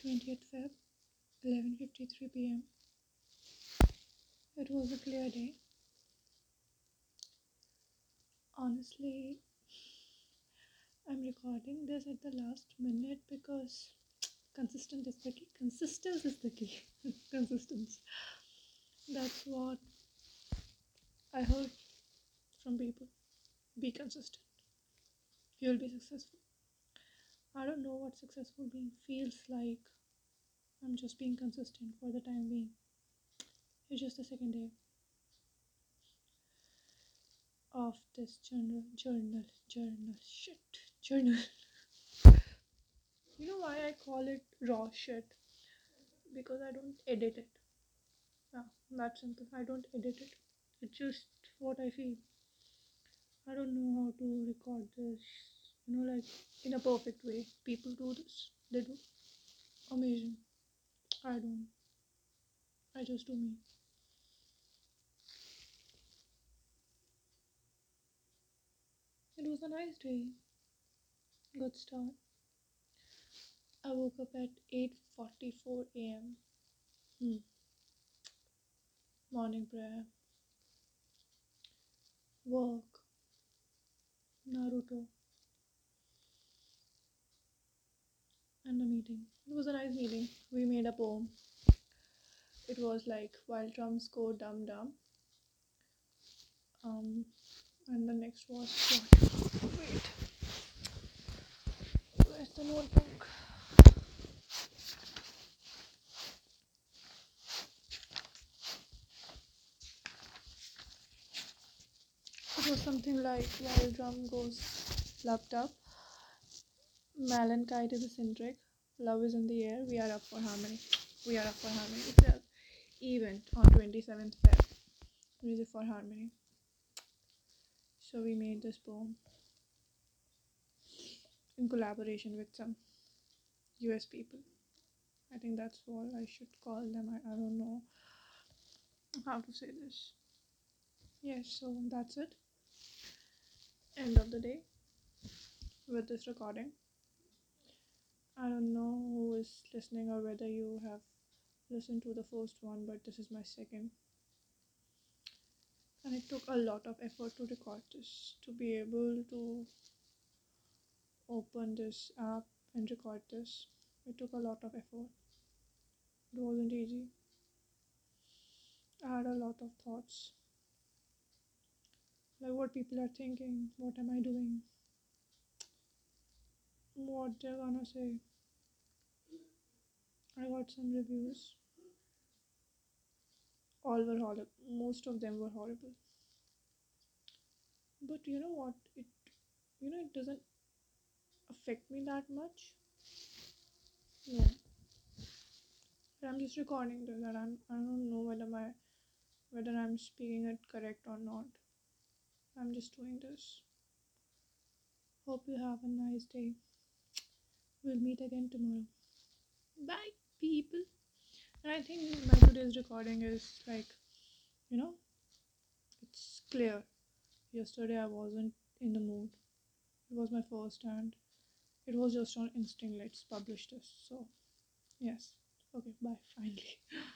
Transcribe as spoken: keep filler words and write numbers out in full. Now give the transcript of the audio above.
twentieth February, eleven fifty-three p m It was a clear day. Honestly, I'm recording this at the last minute because consistent is the key. Consistence is the key. Consistence. That's what I heard from people. Be consistent. You'll be successful. I don't know what successful being feels like. I'm just being consistent for the time being. It's just the second day of this journal, journal, journal, shit, journal. You know why I call it raw shit? Because I don't edit it. Yeah, that's simple. I don't edit it. It's just what I feel. I don't know how to record this, you know, like in a perfect way. People do this. They do. Amazing. I don't. I just do me. It was a nice day. Good start. I woke up at eight forty-four a m Hmm. Morning prayer. Work. Naruto. And a meeting. It was a nice meeting. We made a poem. It was like, while drums go dum dum. Um, and the next was what? Wait. Where's the notebook? It was something like, while drum goes lapped up. Malankite is eccentric. Love is in the air. We are up for harmony. We are up for harmony. It's an event on twenty-seventh February. Music for harmony. So we made this poem in collaboration with some U S people. I think that's all I should call them. I, I don't know how to say this. Yes, so that's it. End of the day with this recording. I don't know who is listening or whether you have listened to the first one, but this is my second. And it took a lot of effort to record this, to be able to open this app and record this. It took a lot of effort. It wasn't easy. I had a lot of thoughts. Like what people are thinking, what am I doing, what they're gonna say. I got some reviews. All were horrible. Most of them were horrible. But you know what? It, you know, it doesn't affect me that much. No. But I'm just recording this, and I'm I don't know whether my whether I'm speaking it correct or not. I'm just doing this. Hope you have a nice day. We'll meet again tomorrow. Bye, people. And I think my today's recording is like, you know, it's clear. Yesterday I wasn't in the mood. It was my first and it was just on instinct. Let's publish this. So, yes. Okay, bye, finally.